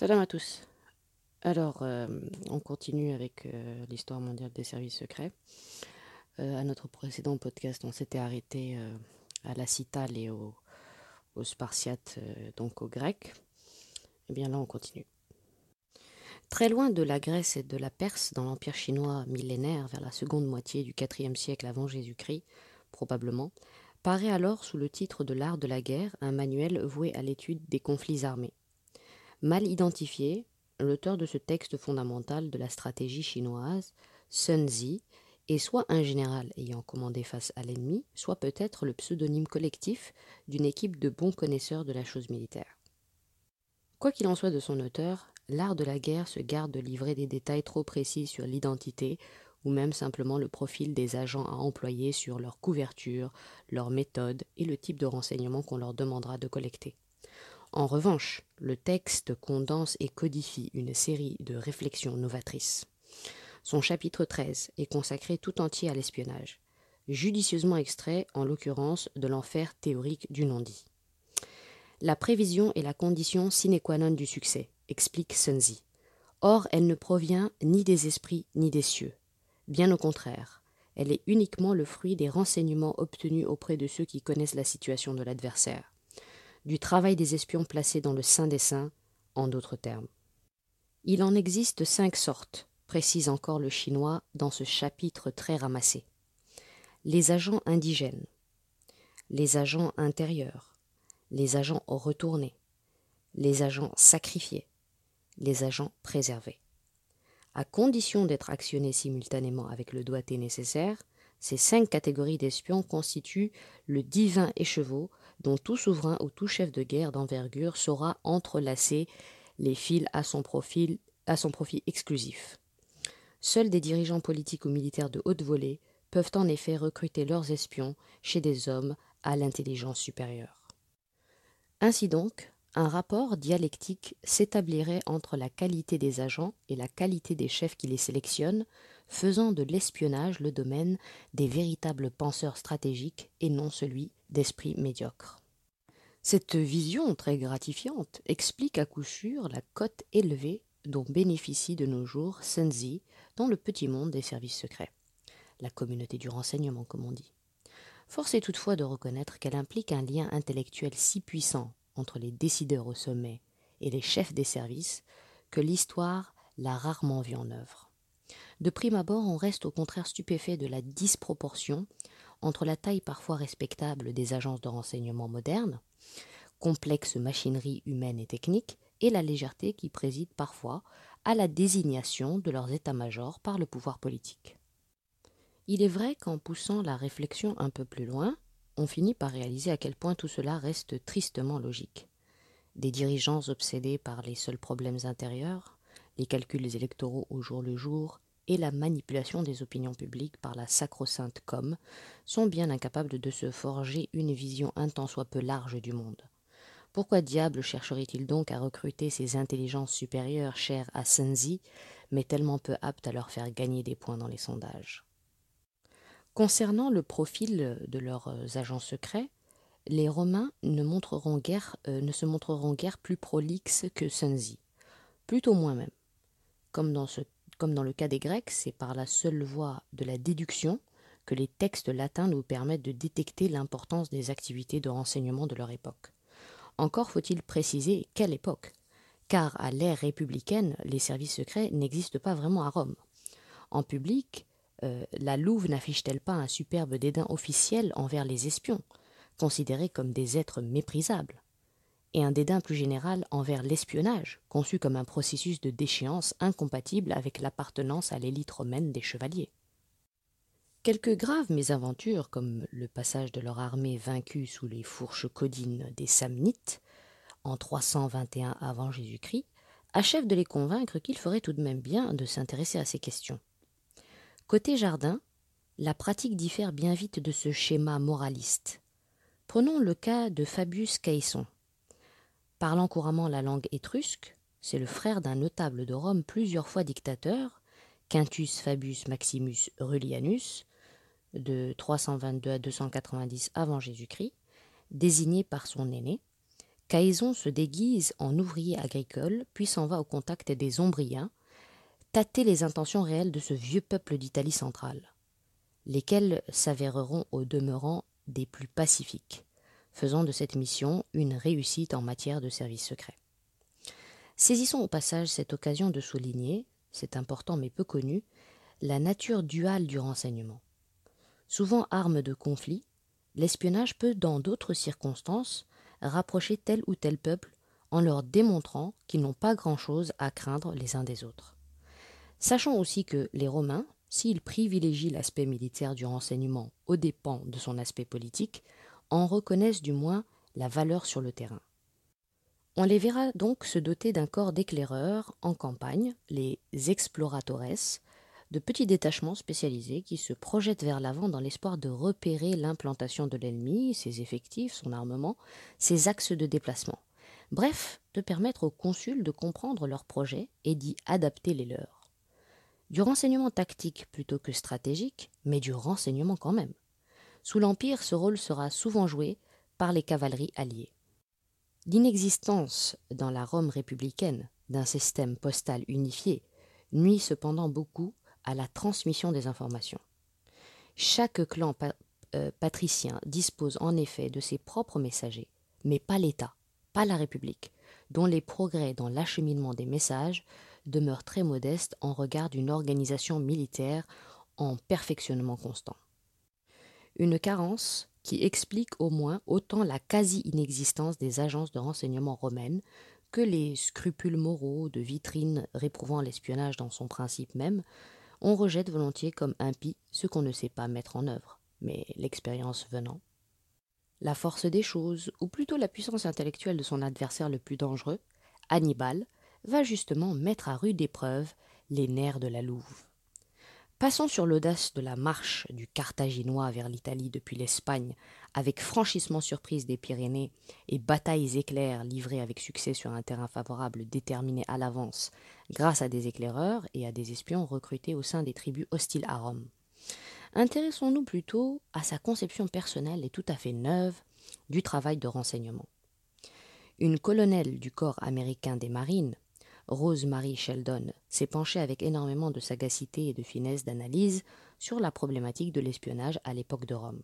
Salam à tous. Alors, on continue avec l'histoire mondiale des services secrets. À notre précédent podcast, on s'était arrêté à la Citale et aux Spartiates, donc aux Grecs. Eh bien là, on continue. Très loin de la Grèce et de la Perse, dans l'Empire chinois millénaire, vers la seconde moitié du IVe siècle avant Jésus-Christ, probablement, paraît alors sous le titre de L'Art de la guerre, un manuel voué à l'étude des conflits armés. Mal identifié, l'auteur de ce texte fondamental de la stratégie chinoise, Sun Zi, est soit un général ayant commandé face à l'ennemi, soit peut-être le pseudonyme collectif d'une équipe de bons connaisseurs de la chose militaire. Quoi qu'il en soit de son auteur, l'art de la guerre se garde de livrer des détails trop précis sur l'identité ou même simplement le profil des agents à employer sur leur couverture, leur méthode et le type de renseignements qu'on leur demandera de collecter. En revanche, le texte condense et codifie une série de réflexions novatrices. Son chapitre 13 est consacré tout entier à l'espionnage, judicieusement extrait, en l'occurrence, de l'enfer théorique du non-dit. La prévision est la condition sine qua non du succès, explique Sun Zi. Or, elle ne provient ni des esprits ni des cieux. Bien au contraire, elle est uniquement le fruit des renseignements obtenus auprès de ceux qui connaissent la situation de l'adversaire. Du travail des espions placés dans le sein des saints, en d'autres termes. Il en existe 5 sortes, précise encore le chinois dans ce chapitre très ramassé. Les agents indigènes, les agents intérieurs, les agents retournés, les agents sacrifiés, les agents préservés. À condition d'être actionnés simultanément avec le doigté nécessaire, ces 5 catégories d'espions constituent le divin écheveau dont tout souverain ou tout chef de guerre d'envergure saura entrelacer les fils à son profit exclusif. Seuls des dirigeants politiques ou militaires de haute volée peuvent en effet recruter leurs espions chez des hommes à l'intelligence supérieure. Ainsi donc, un rapport dialectique s'établirait entre la qualité des agents et la qualité des chefs qui les sélectionnent, faisant de l'espionnage le domaine des véritables penseurs stratégiques et non celui d'esprit médiocre. Cette vision très gratifiante explique à coup sûr la cote élevée dont bénéficie de nos jours Sun Zi dans le petit monde des services secrets, la communauté du renseignement comme on dit. Force est toutefois de reconnaître qu'elle implique un lien intellectuel si puissant entre les décideurs au sommet et les chefs des services que l'histoire l'a rarement vue en œuvre. De prime abord, on reste au contraire stupéfait de la disproportion entre la taille parfois respectable des agences de renseignement modernes, complexe machinerie humaine et technique, et la légèreté qui préside parfois à la désignation de leurs états-majors par le pouvoir politique. Il est vrai qu'en poussant la réflexion un peu plus loin, on finit par réaliser à quel point tout cela reste tristement logique. Des dirigeants obsédés par les seuls problèmes intérieurs, les calculs électoraux au jour le jour, et la manipulation des opinions publiques par la sacro-sainte com sont bien incapables de se forger une vision un tant soit peu large du monde. Pourquoi diable chercherait-il donc à recruter ces intelligences supérieures chères à Sun Zi, mais tellement peu aptes à leur faire gagner des points dans les sondages? Concernant le profil de leurs agents secrets, les Romains ne se montreront guère plus prolixes que Sun Zi, plutôt moins même. Comme dans le cas des Grecs, c'est par la seule voie de la déduction que les textes latins nous permettent de détecter l'importance des activités de renseignement de leur époque. Encore faut-il préciser quelle époque, car à l'ère républicaine, les services secrets n'existent pas vraiment à Rome. En public, la Louve n'affiche-t-elle pas un superbe dédain officiel envers les espions, considérés comme des êtres méprisables, et un dédain plus général envers l'espionnage, conçu comme un processus de déchéance incompatible avec l'appartenance à l'élite romaine des chevaliers. Quelques graves mésaventures, comme le passage de leur armée vaincue sous les fourches caudines des Samnites, en 321 avant Jésus-Christ, achèvent de les convaincre qu'il ferait tout de même bien de s'intéresser à ces questions. Côté jardin, la pratique diffère bien vite de ce schéma moraliste. Prenons le cas de Fabius Caisson. Parlant couramment la langue étrusque, c'est le frère d'un notable de Rome plusieurs fois dictateur, Quintus Fabius Maximus Rullianus, de 322 à 290 avant Jésus-Christ, désigné par son aîné, Caïson se déguise en ouvrier agricole, puis s'en va au contact des Ombriens, tâter les intentions réelles de ce vieux peuple d'Italie centrale, lesquelles s'avéreront au demeurant des plus pacifiques, faisant de cette mission une réussite en matière de services secrets. Saisissons au passage cette occasion de souligner, c'est important mais peu connu, la nature duale du renseignement. Souvent arme de conflit, l'espionnage peut, dans d'autres circonstances, rapprocher tel ou tel peuple en leur démontrant qu'ils n'ont pas grand-chose à craindre les uns des autres. Sachons aussi que les Romains, s'ils privilégient l'aspect militaire du renseignement aux dépens de son aspect politique, en reconnaissent du moins la valeur sur le terrain. On les verra donc se doter d'un corps d'éclaireurs en campagne, les exploratores, de petits détachements spécialisés qui se projettent vers l'avant dans l'espoir de repérer l'implantation de l'ennemi, ses effectifs, son armement, ses axes de déplacement. Bref, de permettre aux consuls de comprendre leurs projets et d'y adapter les leurs. Du renseignement tactique plutôt que stratégique, mais du renseignement quand même. Sous l'Empire, ce rôle sera souvent joué par les cavaleries alliées. L'inexistence dans la Rome républicaine d'un système postal unifié nuit cependant beaucoup à la transmission des informations. Chaque clan patricien dispose en effet de ses propres messagers, mais pas l'État, pas la République, dont les progrès dans l'acheminement des messages demeurent très modestes en regard d'une organisation militaire en perfectionnement constant. Une carence qui explique au moins autant la quasi-inexistence des agences de renseignement romaines que les scrupules moraux de vitrine réprouvant l'espionnage dans son principe même. On rejette volontiers comme impie ce qu'on ne sait pas mettre en œuvre, mais l'expérience venant. La force des choses, ou plutôt la puissance intellectuelle de son adversaire le plus dangereux, Hannibal, va justement mettre à rude épreuve les nerfs de la louve. Passons sur l'audace de la marche du Carthaginois vers l'Italie depuis l'Espagne, avec franchissement surprise des Pyrénées et batailles éclairs livrées avec succès sur un terrain favorable déterminé à l'avance grâce à des éclaireurs et à des espions recrutés au sein des tribus hostiles à Rome. Intéressons-nous plutôt à sa conception personnelle et tout à fait neuve du travail de renseignement. Une colonelle du corps américain des marines, Rosemary Sheldon s'est penchée avec énormément de sagacité et de finesse d'analyse sur la problématique de l'espionnage à l'époque de Rome.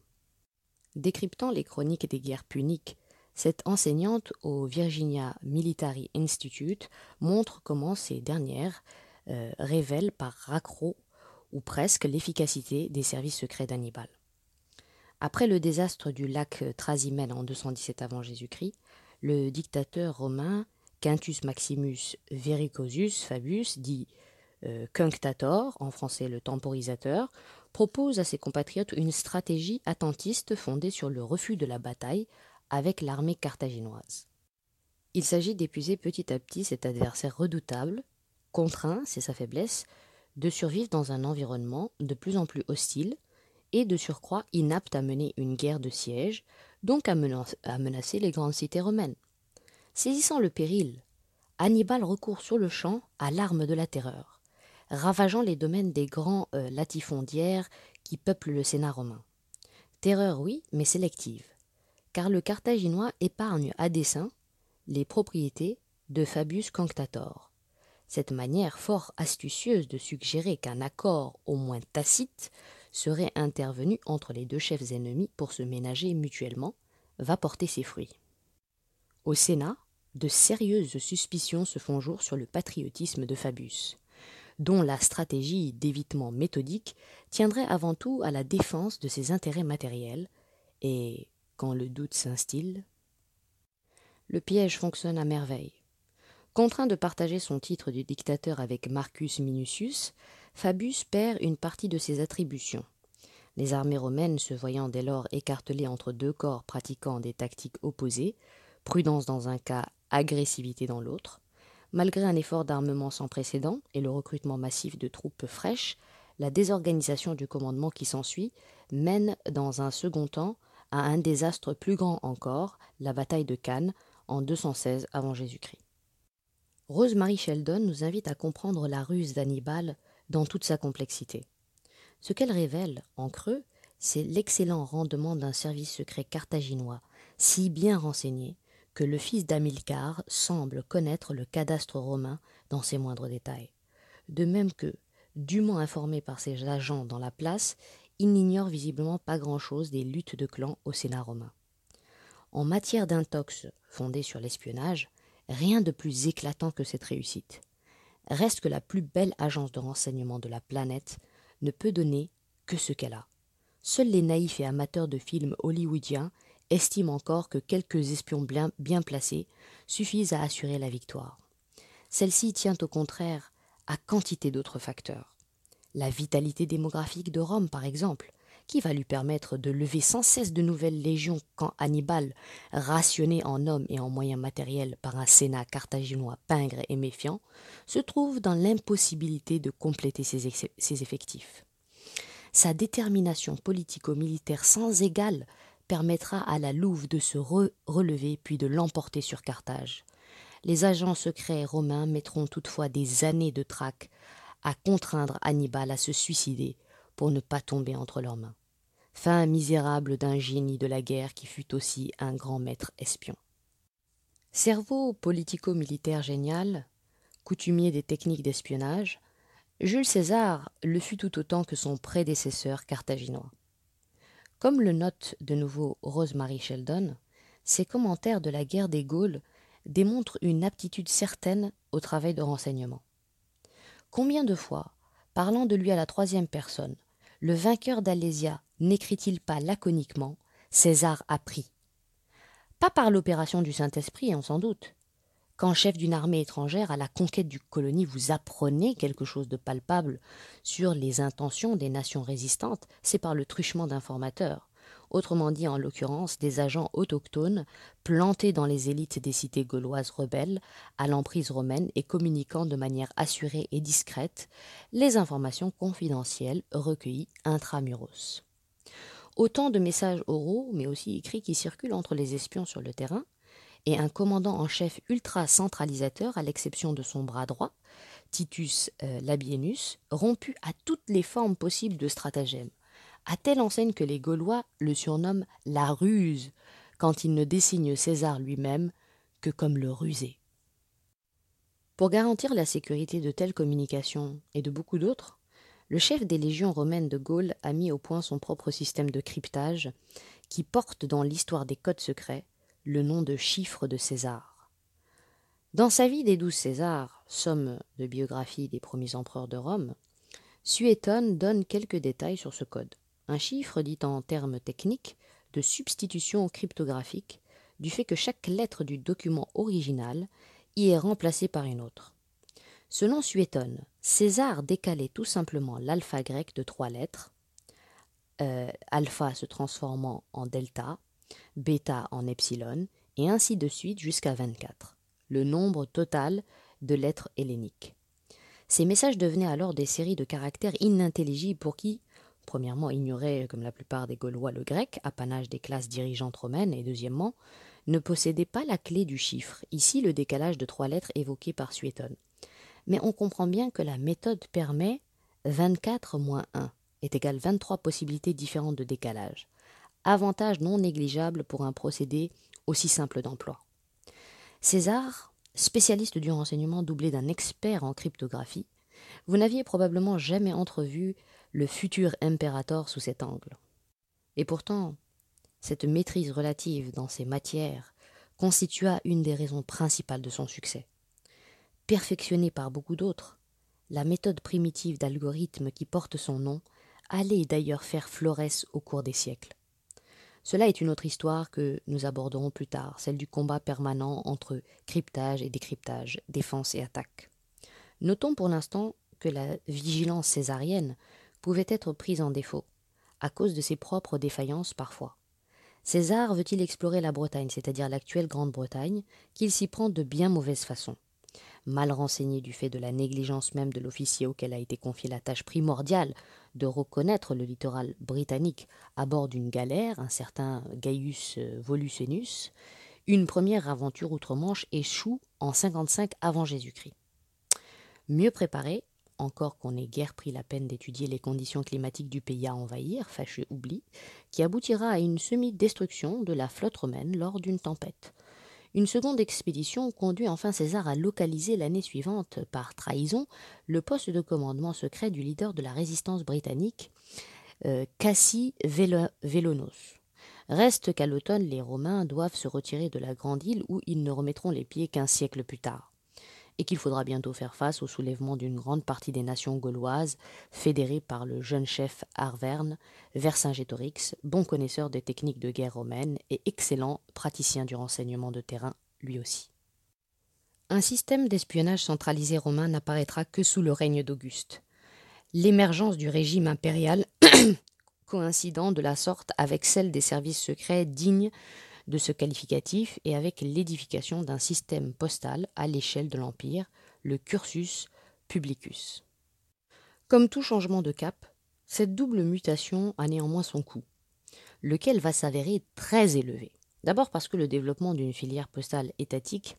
Décryptant les chroniques des guerres puniques, cette enseignante au Virginia Military Institute montre comment ces dernières révèlent par raccro ou presque l'efficacité des services secrets d'Hannibal. Après le désastre du lac Trasimène en 217 avant Jésus-Christ, le dictateur romain Quintus Maximus Vericosus Fabius, dit Cunctator, en français le temporisateur, propose à ses compatriotes une stratégie attentiste fondée sur le refus de la bataille avec l'armée carthaginoise. Il s'agit d'épuiser petit à petit cet adversaire redoutable, contraint, c'est sa faiblesse, de survivre dans un environnement de plus en plus hostile et de surcroît inapte à mener une guerre de siège, donc à menacer les grandes cités romaines. Saisissant le péril, Hannibal recourt sur le champ à l'arme de la terreur, ravageant les domaines des grands latifondiaires qui peuplent le Sénat romain. Terreur oui, mais sélective, car le Carthaginois épargne à dessein les propriétés de Fabius Canctator. Cette manière fort astucieuse de suggérer qu'un accord, au moins tacite, serait intervenu entre les deux chefs ennemis pour se ménager mutuellement, va porter ses fruits. Au Sénat, de sérieuses suspicions se font jour sur le patriotisme de Fabius, dont la stratégie d'évitement méthodique tiendrait avant tout à la défense de ses intérêts matériels, et, quand le doute s'instille, le piège fonctionne à merveille. Contraint de partager son titre de dictateur avec Marcus Minucius, Fabius perd une partie de ses attributions. Les armées romaines, se voyant dès lors écartelées entre deux corps pratiquant des tactiques opposées, prudence dans un cas, agressivité dans l'autre. Malgré un effort d'armement sans précédent et le recrutement massif de troupes fraîches, la désorganisation du commandement qui s'ensuit mène dans un second temps à un désastre plus grand encore, la bataille de Cannes en 216 avant Jésus-Christ. Rosemary Sheldon nous invite à comprendre la ruse d'Hannibal dans toute sa complexité. Ce qu'elle révèle, en creux, c'est l'excellent rendement d'un service secret carthaginois, si bien renseigné, que le fils d'Hamilcar semble connaître le cadastre romain dans ses moindres détails. De même que, dûment informé par ses agents dans la place, il n'ignore visiblement pas grand-chose des luttes de clans au Sénat romain. En matière d'intox fondée sur l'espionnage, rien de plus éclatant que cette réussite. Reste que la plus belle agence de renseignement de la planète ne peut donner que ce qu'elle a. Seuls les naïfs et amateurs de films hollywoodiens estiment encore que quelques espions bien placés suffisent à assurer la victoire. Celle-ci tient au contraire à quantité d'autres facteurs. La vitalité démographique de Rome, par exemple, qui va lui permettre de lever sans cesse de nouvelles légions quand Hannibal, rationné en hommes et en moyens matériels par un sénat carthaginois pingre et méfiant, se trouve dans l'impossibilité de compléter ses effectifs. Sa détermination politico-militaire sans égale permettra à la Louve de se relever puis de l'emporter sur Carthage. Les agents secrets romains mettront toutefois des années de traque à contraindre Hannibal à se suicider pour ne pas tomber entre leurs mains. Fin misérable d'un génie de la guerre qui fut aussi un grand maître espion. Cerveau politico-militaire génial, coutumier des techniques d'espionnage, Jules César le fut tout autant que son prédécesseur carthaginois. Comme le note de nouveau Rosemary Sheldon, ses commentaires de la guerre des Gaules démontrent une aptitude certaine au travail de renseignement. Combien de fois, parlant de lui à la troisième personne, le vainqueur d'Alésia n'écrit-il pas laconiquement « César a pris ». Pas par l'opération du Saint-Esprit, on s'en doute. Quand chef d'une armée étrangère à la conquête d'une colonie, vous apprenez quelque chose de palpable sur les intentions des nations résistantes, c'est par le truchement d'informateurs. Autrement dit, en l'occurrence, des agents autochtones plantés dans les élites des cités gauloises rebelles à l'emprise romaine et communiquant de manière assurée et discrète les informations confidentielles recueillies intramuros. Autant de messages oraux, mais aussi écrits, qui circulent entre les espions sur le terrain et un commandant en chef ultra-centralisateur, à l'exception de son bras droit, Titus Labienus, rompu à toutes les formes possibles de stratagèmes, à telle enseigne que les Gaulois le surnomment « la ruse » quand il ne désigne César lui-même que comme le rusé. Pour garantir la sécurité de telles communications et de beaucoup d'autres, le chef des légions romaines de Gaule a mis au point son propre système de cryptage qui porte dans l'histoire des codes secrets le nom de chiffre de César. Dans sa vie des 12 Césars, somme de biographie des premiers empereurs de Rome, Suétone donne quelques détails sur ce code. Un chiffre dit en termes techniques de substitution cryptographique du fait que chaque lettre du document original y est remplacée par une autre. Selon Suétone, César décalait tout simplement l'alpha grec de 3 lettres, alpha se transformant en delta, bêta en epsilon, et ainsi de suite jusqu'à 24, le nombre total de lettres helléniques. Ces messages devenaient alors des séries de caractères inintelligibles pour qui, premièrement, ignoraient, comme la plupart des Gaulois, le grec, apanage des classes dirigeantes romaines, et deuxièmement, ne possédaient pas la clé du chiffre, ici le décalage de 3 lettres évoqué par Suétone. Mais on comprend bien que la méthode permet 24 moins 1 est égal 23 possibilités différentes de décalage. Avantage non négligeable pour un procédé aussi simple d'emploi. César, spécialiste du renseignement doublé d'un expert en cryptographie, vous n'aviez probablement jamais entrevu le futur impérator sous cet angle. Et pourtant, cette maîtrise relative dans ces matières constitua une des raisons principales de son succès. Perfectionnée par beaucoup d'autres, la méthode primitive d'algorithme qui porte son nom allait d'ailleurs faire florès au cours des siècles. Cela est une autre histoire que nous aborderons plus tard, celle du combat permanent entre cryptage et décryptage, défense et attaque. Notons pour l'instant que la vigilance césarienne pouvait être prise en défaut, à cause de ses propres défaillances parfois. César veut-il explorer la Bretagne, c'est-à-dire l'actuelle Grande-Bretagne, qu'il s'y prend de bien mauvaise façon. Mal renseigné du fait de la négligence même de l'officier auquel a été confiée la tâche primordiale de reconnaître le littoral britannique à bord d'une galère, un certain Gaius Volucenus, une première aventure outre-Manche échoue en 55 avant Jésus-Christ. Mieux préparé, encore qu'on n'ait guère pris la peine d'étudier les conditions climatiques du pays à envahir, fâcheux oubli, qui aboutira à une semi-destruction de la flotte romaine lors d'une tempête. Une seconde expédition conduit enfin César à localiser l'année suivante, par trahison, le poste de commandement secret du leader de la résistance britannique, Cassivellaunos. Reste qu'à l'automne, les Romains doivent se retirer de la grande île où ils ne remettront les pieds qu'1 siècle plus tard, et qu'il faudra bientôt faire face au soulèvement d'une grande partie des nations gauloises, fédérées par le jeune chef Arverne, Vercingétorix, bon connaisseur des techniques de guerre romaine et excellent praticien du renseignement de terrain lui aussi. Un système d'espionnage centralisé romain n'apparaîtra que sous le règne d'Auguste. L'émergence du régime impérial, coïncidant de la sorte avec celle des services secrets dignes de ce qualificatif et avec l'édification d'un système postal à l'échelle de l'Empire, le cursus publicus. Comme tout changement de cap, cette double mutation a néanmoins son coût, lequel va s'avérer très élevé. D'abord parce que le développement d'une filière postale étatique,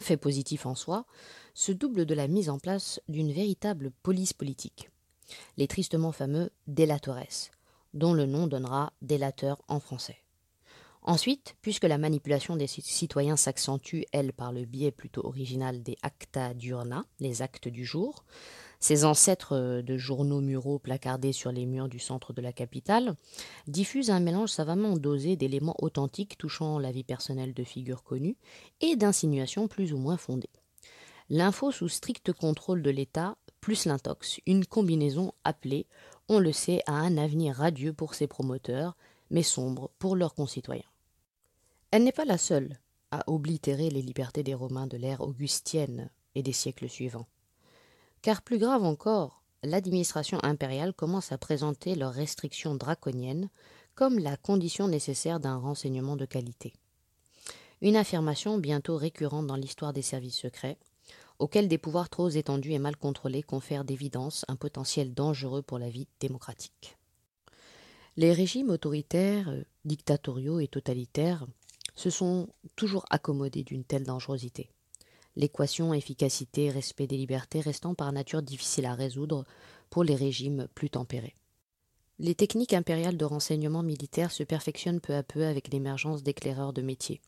fait positif en soi, se double de la mise en place d'une véritable police politique, les tristement fameux délatores, dont le nom donnera délateur en français. Ensuite, puisque la manipulation des citoyens s'accentue, elle, par le biais plutôt original des acta diurna, les actes du jour, ces ancêtres de journaux muraux placardés sur les murs du centre de la capitale, diffusent un mélange savamment dosé d'éléments authentiques touchant la vie personnelle de figures connues et d'insinuations plus ou moins fondées. L'info sous strict contrôle de l'État, plus l'intox, une combinaison appelée, on le sait, à un avenir radieux pour ses promoteurs, mais sombre pour leurs concitoyens. Elle n'est pas la seule à oblitérer les libertés des Romains de l'ère augustienne et des siècles suivants. Car plus grave encore, l'administration impériale commence à présenter leurs restrictions draconiennes comme la condition nécessaire d'un renseignement de qualité. Une affirmation bientôt récurrente dans l'histoire des services secrets, auxquels des pouvoirs trop étendus et mal contrôlés confèrent d'évidence un potentiel dangereux pour la vie démocratique. Les régimes autoritaires, dictatoriaux et totalitaires se sont toujours accommodés d'une telle dangerosité, l'équation efficacité-respect des libertés restant par nature difficile à résoudre pour les régimes plus tempérés. Les techniques impériales de renseignement militaire se perfectionnent peu à peu avec l'émergence d'éclaireurs de métier,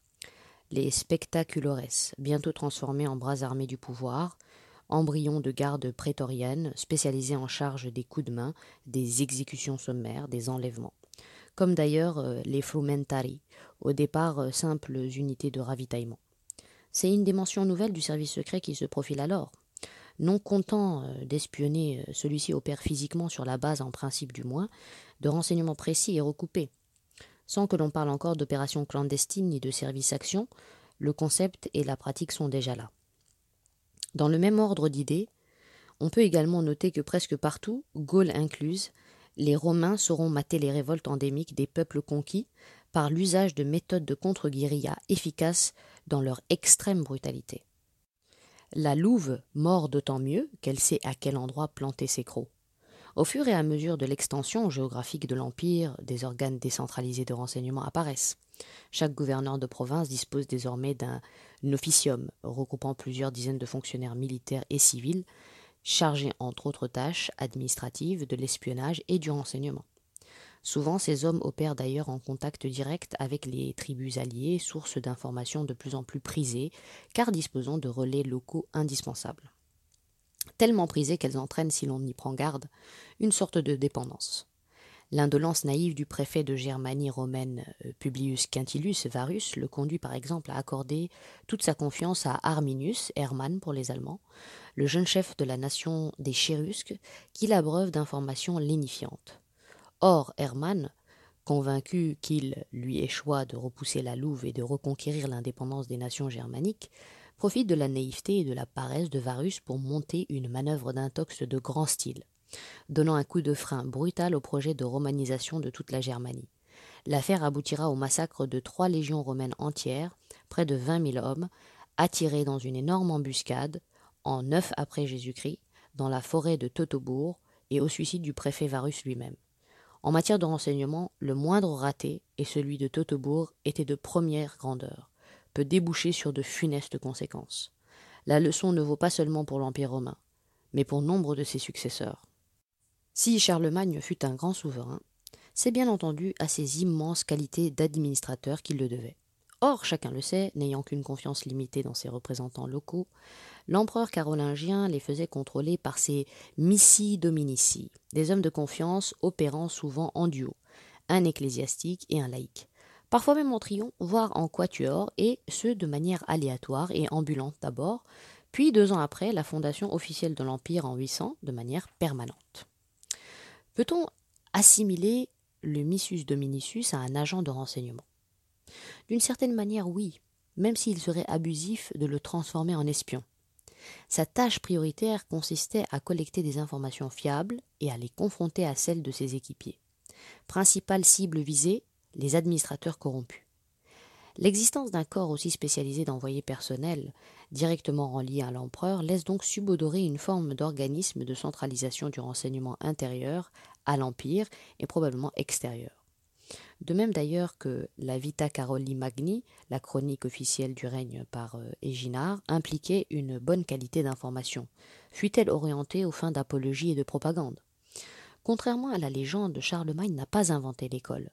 les spectaculores, bientôt transformés en bras armés du pouvoir, embryon de garde prétorienne spécialisée en charge des coups de main, des exécutions sommaires, des enlèvements. Comme d'ailleurs les frumentari, au départ simples unités de ravitaillement. C'est une dimension nouvelle du service secret qui se profile alors. Non content d'espionner, celui-ci opère physiquement sur la base, en principe du moins, de renseignements précis et recoupés. Sans que l'on parle encore d'opérations clandestines ni de service-action, le concept et la pratique sont déjà là. Dans le même ordre d'idées, on peut également noter que presque partout, Gaule incluse, les Romains sauront mater les révoltes endémiques des peuples conquis par l'usage de méthodes de contre-guérilla efficaces dans leur extrême brutalité. La louve mord d'autant mieux qu'elle sait à quel endroit planter ses crocs. Au fur et à mesure de l'extension géographique de l'Empire, des organes décentralisés de renseignement apparaissent. Chaque gouverneur de province dispose désormais d'un officium, regroupant plusieurs dizaines de fonctionnaires militaires et civils, chargés entre autres tâches administratives, de l'espionnage et du renseignement. Souvent, ces hommes opèrent d'ailleurs en contact direct avec les tribus alliées, source d'informations de plus en plus prisées, car disposant de relais locaux indispensables. Tellement prisées qu'elles entraînent, si l'on n'y prend garde, une sorte de dépendance. L'indolence naïve du préfet de Germanie romaine Publius Quintilius Varus le conduit par exemple à accorder toute sa confiance à Arminius, Hermann pour les Allemands, le jeune chef de la nation des Chérusques, qui l'abreuve d'informations lénifiantes. Or, Hermann, convaincu qu'il lui échoit de repousser la louve et de reconquérir l'indépendance des nations germaniques, profite de la naïveté et de la paresse de Varus pour monter une manœuvre d'intox de grand style, donnant un coup de frein brutal au projet de romanisation de toute la Germanie. L'affaire aboutira au massacre de 3 légions romaines entières, près de 20 000 hommes, attirés dans une énorme embuscade, en 9 après Jésus-Christ, dans la forêt de Teutobourg, et au suicide du préfet Varus lui-même. En matière de renseignement, le moindre raté, et celui de Teutobourg, était de première grandeur, peut déboucher sur de funestes conséquences. La leçon ne vaut pas seulement pour l'Empire romain, mais pour nombre de ses successeurs. Si Charlemagne fut un grand souverain, c'est bien entendu à ses immenses qualités d'administrateur qu'il le devait. Or, chacun le sait, n'ayant qu'une confiance limitée dans ses représentants locaux, l'empereur carolingien les faisait contrôler par ses missi dominici, des hommes de confiance opérant souvent en duo, un ecclésiastique et un laïc, parfois même en trio, voire en quatuor, et ce de manière aléatoire et ambulante d'abord, puis 2 ans après la fondation officielle de l'Empire en 800, de manière permanente. Peut-on assimiler le missus dominicius à un agent de renseignement ? D'une certaine manière, oui, même s'il serait abusif de le transformer en espion. Sa tâche prioritaire consistait à collecter des informations fiables et à les confronter à celles de ses équipiers. Principale cible visée, les administrateurs corrompus. L'existence d'un corps aussi spécialisé d'envoyés personnels, directement relié à l'empereur, laisse donc subodorer une forme d'organisme de centralisation du renseignement intérieur à l'Empire et probablement extérieur. De même d'ailleurs que la Vita Caroli Magni, la chronique officielle du règne par Eginard, impliquait une bonne qualité d'information, fut-elle orientée aux fins d'apologie et de propagande. Contrairement à la légende, Charlemagne n'a pas inventé l'école,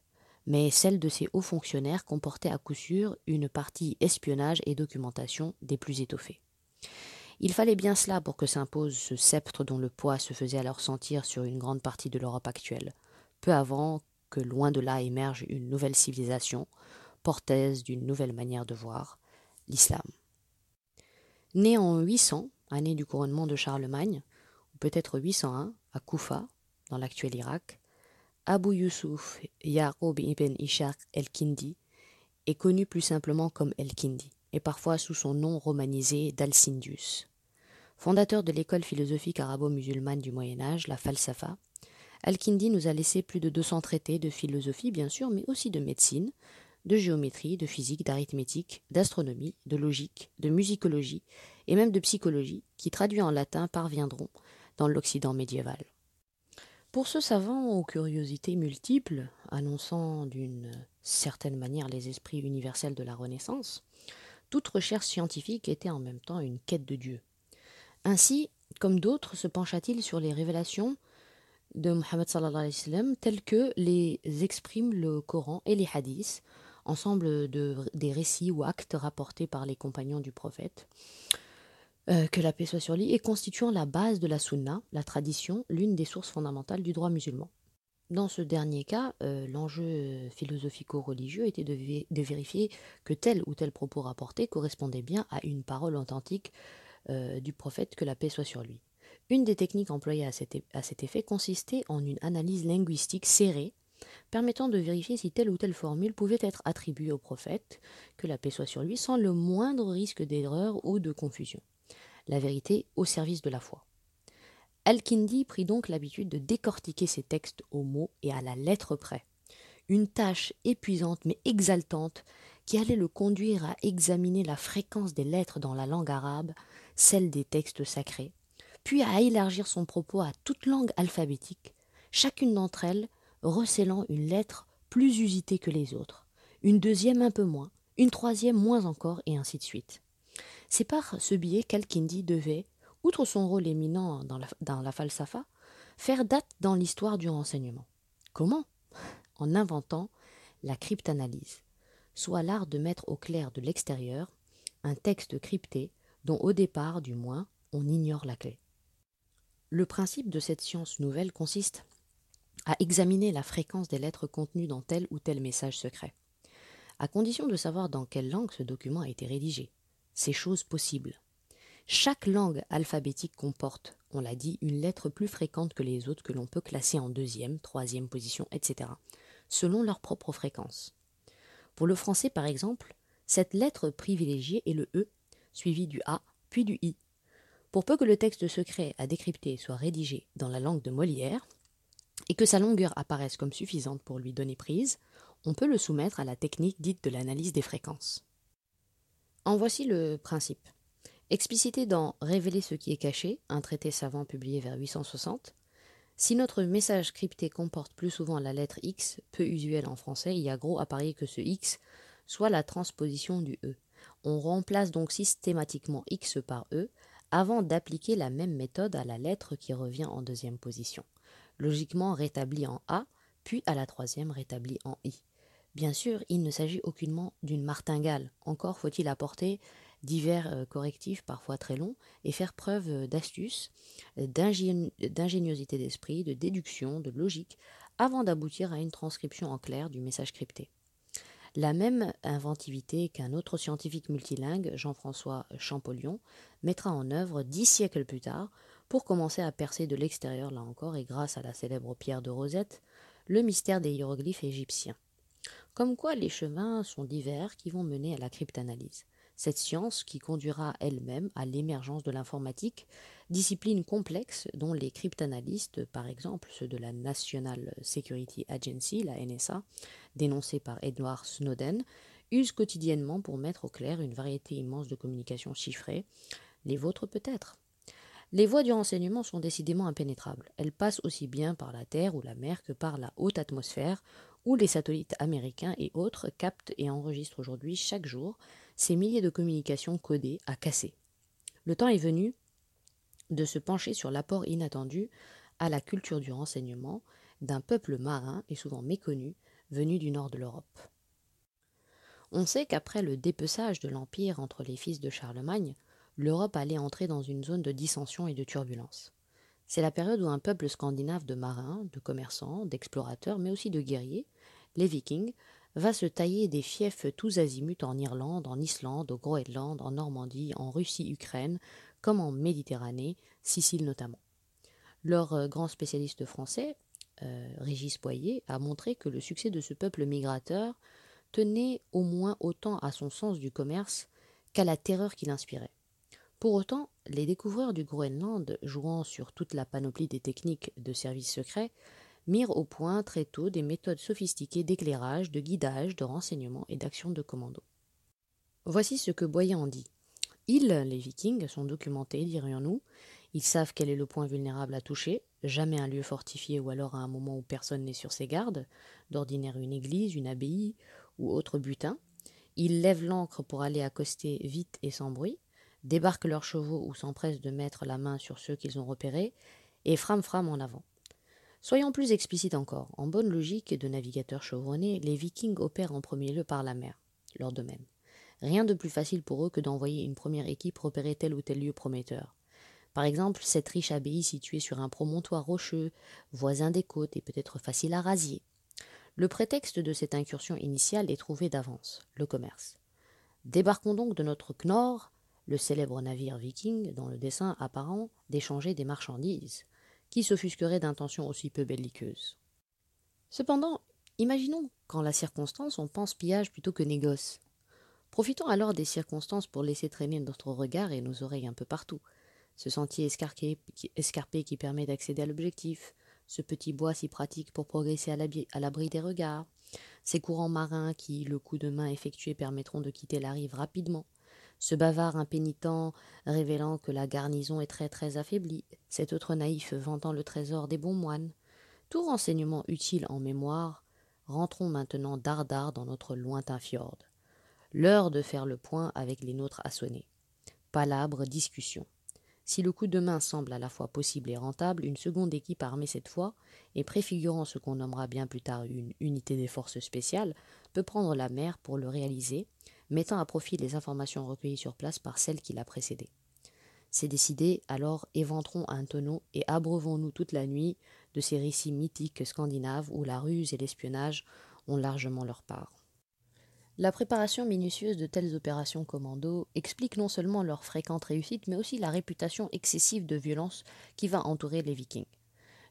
mais celle de ses hauts fonctionnaires comportait à coup sûr une partie espionnage et documentation des plus étoffées. Il fallait bien cela pour que s'impose ce sceptre dont le poids se faisait alors sentir sur une grande partie de l'Europe actuelle, peu avant que loin de là émerge une nouvelle civilisation, porteuse d'une nouvelle manière de voir, l'islam. Né en 800, année du couronnement de Charlemagne, ou peut-être 801, à Koufa, dans l'actuel Irak, Abu Yousouf Ya'ob ibn Ishaq el-Kindi est connu plus simplement comme el-Kindi, et parfois sous son nom romanisé d'Alcindius. Fondateur de l'école philosophique arabo-musulmane du Moyen-Âge, la Falsafa, Al-Kindi nous a laissé plus de 200 traités de philosophie, bien sûr, mais aussi de médecine, de géométrie, de physique, d'arithmétique, d'astronomie, de logique, de musicologie et même de psychologie, qui traduits en latin parviendront dans l'Occident médiéval. Pour ce savant aux curiosités multiples, annonçant d'une certaine manière les esprits universels de la Renaissance, toute recherche scientifique était en même temps une quête de Dieu. Ainsi, comme d'autres, se pencha-t-il sur les révélations de Mohammed sallallahu alayhi wa sallam, tels que les expriment le Coran et les hadiths, ensemble des récits ou actes rapportés par les compagnons du prophète, que la paix soit sur lui, et constituant la base de la sunna, la tradition, l'une des sources fondamentales du droit musulman. Dans ce dernier cas, l'enjeu philosophico-religieux était de vérifier que tel ou tel propos rapporté correspondait bien à une parole authentique du prophète, que la paix soit sur lui. Une des techniques employées à cet effet consistait en une analyse linguistique serrée, permettant de vérifier si telle ou telle formule pouvait être attribuée au prophète, que la paix soit sur lui, sans le moindre risque d'erreur ou de confusion. La vérité au service de la foi. Al-Kindi prit donc l'habitude de décortiquer ses textes au mot et à la lettre près. Une tâche épuisante mais exaltante qui allait le conduire à examiner la fréquence des lettres dans la langue arabe, celle des textes sacrés, puis à élargir son propos à toute langue alphabétique, chacune d'entre elles recélant une lettre plus usitée que les autres, une deuxième un peu moins, une troisième moins encore, et ainsi de suite. C'est par ce biais qu'Al-Kindi devait, outre son rôle éminent dans la falsafa, faire date dans l'histoire du renseignement. Comment ? En inventant la cryptanalyse, soit l'art de mettre au clair de l'extérieur un texte crypté dont au départ, du moins, on ignore la clé. Le principe de cette science nouvelle consiste à examiner la fréquence des lettres contenues dans tel ou tel message secret, à condition de savoir dans quelle langue ce document a été rédigé. C'est chose possible. Chaque langue alphabétique comporte, on l'a dit, une lettre plus fréquente que les autres que l'on peut classer en 2e, 3e position, etc., selon leur propre fréquence. Pour le français, par exemple, cette lettre privilégiée est le E, suivi du A, puis du I. Pour peu que le texte secret à décrypter soit rédigé dans la langue de Molière et que sa longueur apparaisse comme suffisante pour lui donner prise, on peut le soumettre à la technique dite de l'analyse des fréquences. En voici le principe. Explicité dans « Révéler ce qui est caché », un traité savant publié vers 860, si notre message crypté comporte plus souvent la lettre X, peu usuelle en français, il y a gros à parier que ce X soit la transposition du E. On remplace donc systématiquement X par E, avant d'appliquer la même méthode à la lettre qui revient en 2e position, logiquement rétablie en A, puis à la 3e rétablie en I. Bien sûr, il ne s'agit aucunement d'une martingale. Encore faut-il apporter divers correctifs, parfois très longs, et faire preuve d'astuce, d'ingéniosité d'esprit, de déduction, de logique, avant d'aboutir à une transcription en clair du message crypté. La même inventivité qu'un autre scientifique multilingue, Jean-François Champollion, mettra en œuvre 10 siècles plus tard pour commencer à percer de l'extérieur, là encore, et grâce à la célèbre pierre de Rosette, le mystère des hiéroglyphes égyptiens. Comme quoi les chemins sont divers qui vont mener à la cryptanalyse. Cette science qui conduira elle-même à l'émergence de l'informatique, discipline complexe dont les cryptanalystes, par exemple ceux de la National Security Agency, la NSA, dénoncée par Edward Snowden, usent quotidiennement pour mettre au clair une variété immense de communications chiffrées, les vôtres peut-être. Les voies du renseignement sont décidément impénétrables. Elles passent aussi bien par la terre ou la mer que par la haute atmosphère, où les satellites américains et autres captent et enregistrent aujourd'hui chaque jour ces milliers de communications codées à casser. Le temps est venu de se pencher sur l'apport inattendu à la culture du renseignement d'un peuple marin et souvent méconnu venu du nord de l'Europe. On sait qu'après le dépeçage de l'Empire entre les fils de Charlemagne, l'Europe allait entrer dans une zone de dissension et de turbulence. C'est la période où un peuple scandinave de marins, de commerçants, d'explorateurs, mais aussi de guerriers, les Vikings, va se tailler des fiefs tous azimuts en Irlande, en Islande, au Groenland, en Normandie, en Russie-Ukraine, comme en Méditerranée, Sicile notamment. Leur grand spécialiste français, Régis Boyer, a montré que le succès de ce peuple migrateur tenait au moins autant à son sens du commerce qu'à la terreur qu'il inspirait. Pour autant, les découvreurs du Groenland, jouant sur toute la panoplie des techniques de services secrets, mirent au point très tôt des méthodes sophistiquées d'éclairage, de guidage, de renseignement et d'action de commando. Voici ce que Boyer en dit. Ils, les Vikings, sont documentés, dirions-nous. Ils savent quel est le point vulnérable à toucher, jamais un lieu fortifié ou alors à un moment où personne n'est sur ses gardes, d'ordinaire une église, une abbaye ou autre butin. Ils lèvent l'ancre pour aller accoster vite et sans bruit, débarquent leurs chevaux ou s'empressent de mettre la main sur ceux qu'ils ont repérés et frame en avant. Soyons plus explicites encore, en bonne logique de navigateurs chevronnés, les Vikings opèrent en premier lieu par la mer, leur domaine. Rien de plus facile pour eux que d'envoyer une première équipe repérer tel ou tel lieu prometteur. Par exemple, cette riche abbaye située sur un promontoire rocheux, voisin des côtes et peut-être facile à rasier. Le prétexte de cette incursion initiale est trouvé d'avance, le commerce. Débarquons donc de notre Knorr, le célèbre navire viking, dans le dessein apparent d'échanger des marchandises. Qui s'offusquerait d'intentions aussi peu belliqueuses. Cependant, imaginons qu'en la circonstance, on pense pillage plutôt que négoce. Profitons alors des circonstances pour laisser traîner notre regard et nos oreilles un peu partout. Ce sentier escarpé qui permet d'accéder à l'objectif, ce petit bois si pratique pour progresser à l'abri des regards, ces courants marins qui, le coup de main effectué, permettront de quitter la rive rapidement. Ce bavard impénitent révélant que la garnison est très très affaiblie, cet autre naïf vantant le trésor des bons moines. Tout renseignement utile en mémoire, rentrons maintenant dardard dans notre lointain fjord. L'heure de faire le point avec les nôtres a sonné. Palabre discussion. Si le coup de main semble à la fois possible et rentable, une seconde équipe armée cette fois, et préfigurant ce qu'on nommera bien plus tard une unité des forces spéciales, peut prendre la mer pour le réaliser, mettant à profit les informations recueillies sur place par celle qui l'a précédée. C'est décidé, alors éventrons un tonneau et abreuvons-nous toute la nuit de ces récits mythiques scandinaves où la ruse et l'espionnage ont largement leur part. La préparation minutieuse de telles opérations commando explique non seulement leur fréquente réussite, mais aussi la réputation excessive de violence qui va entourer les Vikings.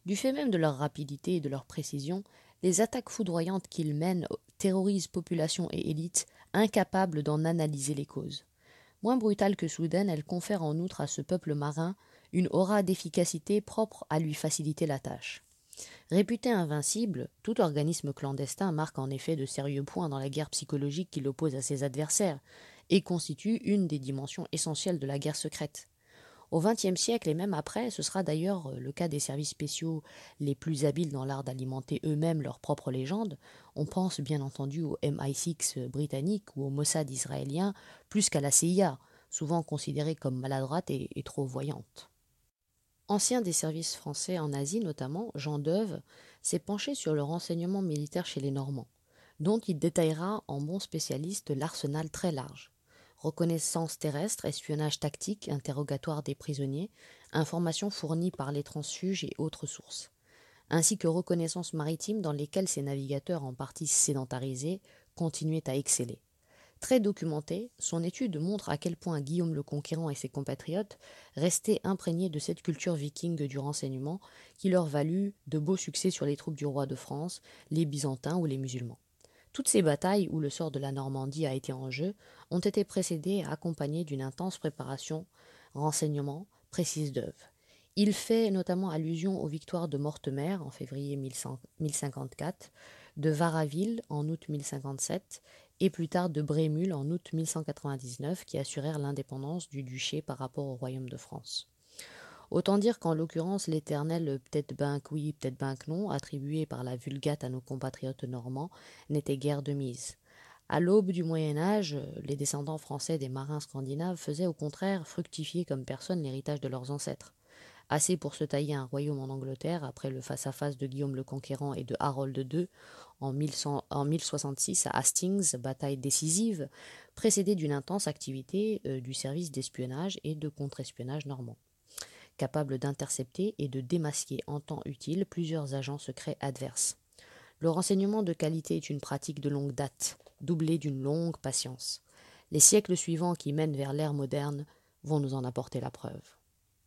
Du fait même de leur rapidité et de leur précision, les attaques foudroyantes qu'ils mènent terrorisent population et élite, incapables d'en analyser les causes. Moins brutales que soudaines, elles confèrent en outre à ce peuple marin une aura d'efficacité propre à lui faciliter la tâche. Réputé invincible, tout organisme clandestin marque en effet de sérieux points dans la guerre psychologique qu'il oppose à ses adversaires et constitue une des dimensions essentielles de la guerre secrète. Au XXe siècle et même après, ce sera d'ailleurs le cas des services spéciaux les plus habiles dans l'art d'alimenter eux-mêmes leur propre légende. On pense bien entendu au MI6 britannique ou au Mossad israélien, plus qu'à la CIA, souvent considérée comme maladroite et trop voyante. Ancien des services français en Asie notamment, Jean Deuve s'est penché sur le renseignement militaire chez les Normands. dont il détaillera en bon spécialiste l'arsenal très large. Reconnaissance terrestre, espionnage tactique, interrogatoire des prisonniers, informations fournies par les transfuges et autres sources, ainsi que reconnaissance maritime dans lesquelles ces navigateurs en partie sédentarisés continuaient à exceller. Très documenté, son étude montre à quel point Guillaume le Conquérant et ses compatriotes restaient imprégnés de cette culture viking du renseignement qui leur valut de beaux succès sur les troupes du roi de France, les Byzantins ou les musulmans. Toutes ces batailles où le sort de la Normandie a été en jeu ont été précédées et accompagnées d'une intense préparation, renseignement, précise d'œuvre. Il fait notamment allusion aux victoires de Mortemer en février 1054, de Varaville en août 1057 et plus tard de Brémule en août 1199 qui assurèrent l'indépendance du duché par rapport au royaume de France. Autant dire qu'en l'occurrence, l'éternel « peut-être ben oui, peut-être ben non » attribué par la Vulgate à nos compatriotes normands n'était guère de mise. À l'aube du Moyen-Âge, les descendants français des marins scandinaves faisaient au contraire fructifier comme personne l'héritage de leurs ancêtres. Assez pour se tailler un royaume en Angleterre après le face-à-face de Guillaume le Conquérant et de Harold II en 1066 à Hastings, bataille décisive, précédée d'une intense activité du service d'espionnage et de contre-espionnage normand, capable d'intercepter et de démasquer en temps utile plusieurs agents secrets adverses. Le renseignement de qualité est une pratique de longue date, doublée d'une longue patience. Les siècles suivants qui mènent vers l'ère moderne vont nous en apporter la preuve.